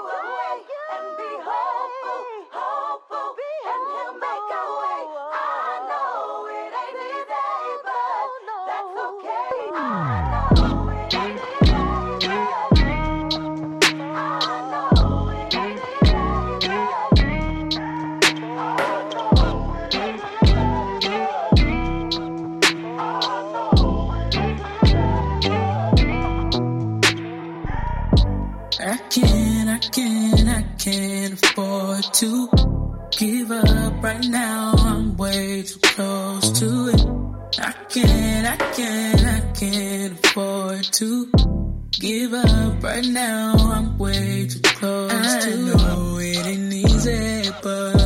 I can't afford to give up right now. I'm way too close to it. I can't afford to give up right now. I'm way too close to it. I know it ain't easy, but I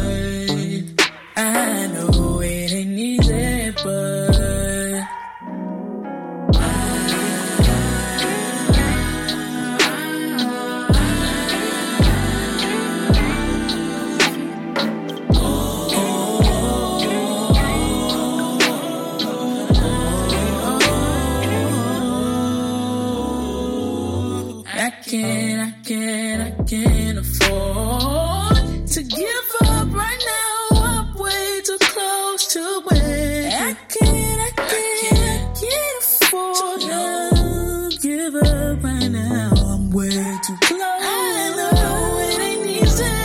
can't afford to give up right now. I'm way too close to it. I can't afford to give up right now. I'm way too close. I know it ain't easy,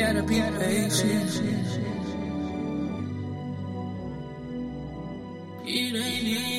gotta be patient. It ain't